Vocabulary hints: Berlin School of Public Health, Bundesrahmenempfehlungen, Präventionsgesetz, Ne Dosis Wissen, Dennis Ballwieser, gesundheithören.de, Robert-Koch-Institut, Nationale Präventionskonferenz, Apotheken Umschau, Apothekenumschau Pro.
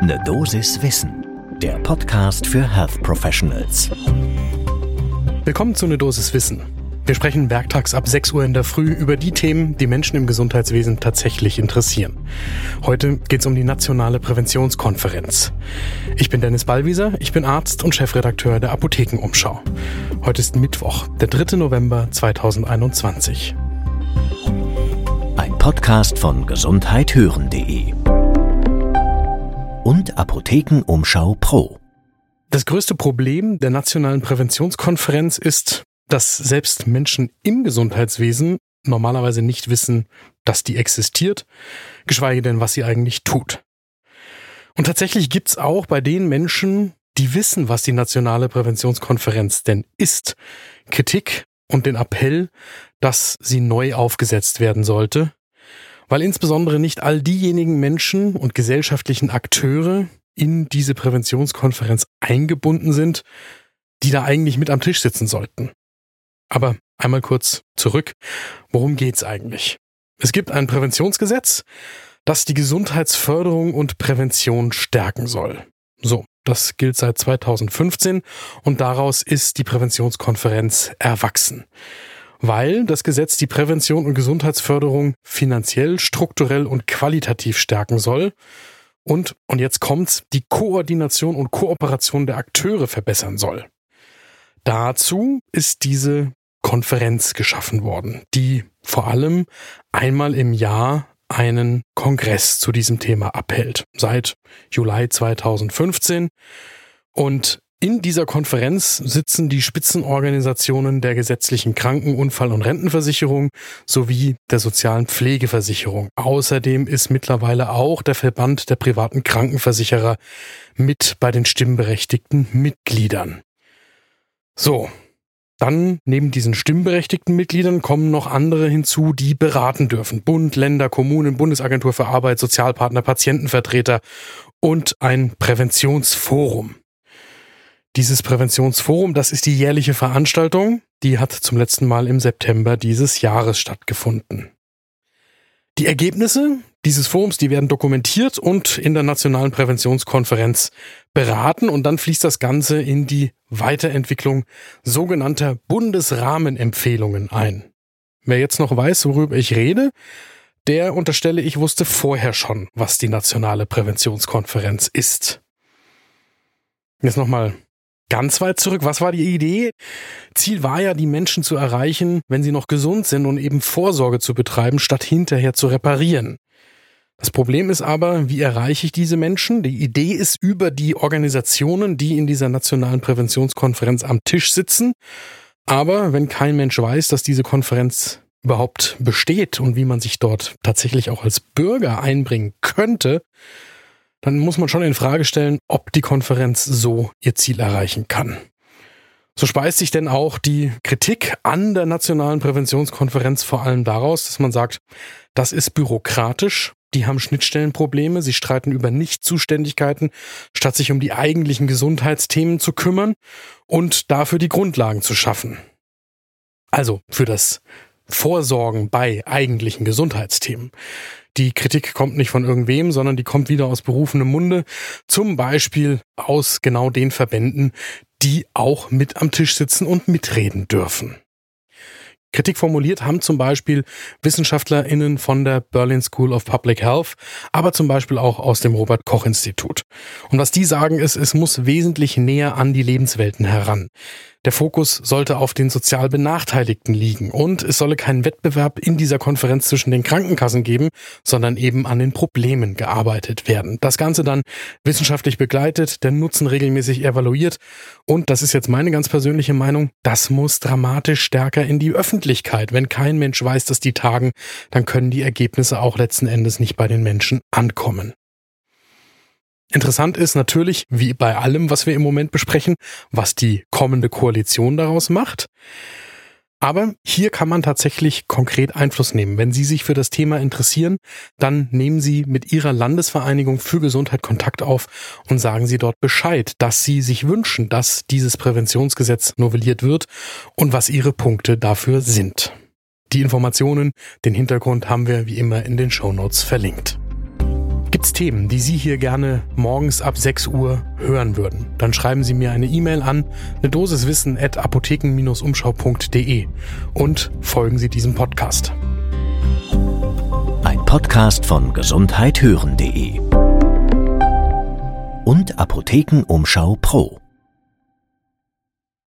Ne Dosis Wissen, der Podcast für Health Professionals. Willkommen zu Ne Dosis Wissen. Wir sprechen werktags ab 6 Uhr in der Früh über die Themen, die Menschen im Gesundheitswesen tatsächlich interessieren. Heute geht es um die Nationale Präventionskonferenz. Ich bin Dennis Ballwieser, ich bin Arzt und Chefredakteur der Apotheken Umschau. Heute ist Mittwoch, der 3. November 2021. Ein Podcast von gesundheithören.de und Apotheken Umschau Pro. Das größte Problem der Nationalen Präventionskonferenz ist, dass selbst Menschen im Gesundheitswesen normalerweise nicht wissen, dass die existiert, geschweige denn, was sie eigentlich tut. Und tatsächlich gibt's auch bei den Menschen, die wissen, was die Nationale Präventionskonferenz denn ist, Kritik und den Appell, dass sie neu aufgesetzt werden sollte, weil insbesondere nicht all diejenigen Menschen und gesellschaftlichen Akteure in diese Präventionskonferenz eingebunden sind, die da eigentlich mit am Tisch sitzen sollten. Aber einmal kurz zurück, worum geht's eigentlich? Es gibt ein Präventionsgesetz, das die Gesundheitsförderung und Prävention stärken soll. So, das gilt seit 2015 und daraus ist die Präventionskonferenz erwachsen. Weil das Gesetz die Prävention und Gesundheitsförderung finanziell, strukturell und qualitativ stärken soll und jetzt kommt's, die Koordination und Kooperation der Akteure verbessern soll. Dazu ist diese Konferenz geschaffen worden, die vor allem einmal im Jahr einen Kongress zu diesem Thema abhält, seit Juli 2015. Und in dieser Konferenz sitzen die Spitzenorganisationen der gesetzlichen Kranken-, Unfall- und Rentenversicherung sowie der sozialen Pflegeversicherung. Außerdem ist mittlerweile auch der Verband der privaten Krankenversicherer mit bei den stimmberechtigten Mitgliedern. So, dann neben diesen stimmberechtigten Mitgliedern kommen noch andere hinzu, die beraten dürfen. Bund, Länder, Kommunen, Bundesagentur für Arbeit, Sozialpartner, Patientenvertreter und ein Präventionsforum. Dieses Präventionsforum, das ist die jährliche Veranstaltung, die hat zum letzten Mal im September dieses Jahres stattgefunden. Die Ergebnisse dieses Forums, die werden dokumentiert und in der Nationalen Präventionskonferenz beraten und dann fließt das Ganze in die Weiterentwicklung sogenannter Bundesrahmenempfehlungen ein. Wer jetzt noch weiß, worüber ich rede, der unterstelle, ich wusste vorher schon, was die Nationale Präventionskonferenz ist. Jetzt nochmal ganz weit zurück. Was war die Idee? Ziel war ja, die Menschen zu erreichen, wenn sie noch gesund sind und eben Vorsorge zu betreiben, statt hinterher zu reparieren. Das Problem ist aber, wie erreiche ich diese Menschen? Die Idee ist, über die Organisationen, die in dieser Nationalen Präventionskonferenz am Tisch sitzen. Aber wenn kein Mensch weiß, dass diese Konferenz überhaupt besteht und wie man sich dort tatsächlich auch als Bürger einbringen könnte, dann muss man schon in Frage stellen, ob die Konferenz so ihr Ziel erreichen kann. So speist sich denn auch die Kritik an der Nationalen Präventionskonferenz vor allem daraus, dass man sagt, das ist bürokratisch. Die haben Schnittstellenprobleme, sie streiten über Nichtzuständigkeiten, statt sich um die eigentlichen Gesundheitsthemen zu kümmern und dafür die Grundlagen zu schaffen. Also für das Vorsorgen bei eigentlichen Gesundheitsthemen. Die Kritik kommt nicht von irgendwem, sondern die kommt wieder aus berufenem Munde, zum Beispiel aus genau den Verbänden, die auch mit am Tisch sitzen und mitreden dürfen. Kritik formuliert haben zum Beispiel WissenschaftlerInnen von der Berlin School of Public Health, aber zum Beispiel auch aus dem Robert-Koch-Institut. Und was die sagen ist, es muss wesentlich näher an die Lebenswelten heran. Der Fokus sollte auf den sozial Benachteiligten liegen und es solle keinen Wettbewerb in dieser Konferenz zwischen den Krankenkassen geben, sondern eben an den Problemen gearbeitet werden. Das Ganze dann wissenschaftlich begleitet, der Nutzen regelmäßig evaluiert und, das ist jetzt meine ganz persönliche Meinung, das muss dramatisch stärker in die Öffentlichkeit. Wenn kein Mensch weiß, dass die tagen, dann können die Ergebnisse auch letzten Endes nicht bei den Menschen ankommen. Interessant ist natürlich, wie bei allem, was wir im Moment besprechen, was die kommende Koalition daraus macht. Aber hier kann man tatsächlich konkret Einfluss nehmen. Wenn Sie sich für das Thema interessieren, dann nehmen Sie mit Ihrer Landesvereinigung für Gesundheit Kontakt auf und sagen Sie dort Bescheid, dass Sie sich wünschen, dass dieses Präventionsgesetz novelliert wird und was Ihre Punkte dafür sind. Die Informationen, den Hintergrund haben wir wie immer in den Shownotes verlinkt. Gibt's Themen, die Sie hier gerne morgens ab 6 Uhr hören würden? Dann schreiben Sie mir eine E-Mail an nedosiswissen@apotheken-umschau.de und folgen Sie diesem Podcast. Ein Podcast von gesundheithören.de und Apotheken Umschau Pro.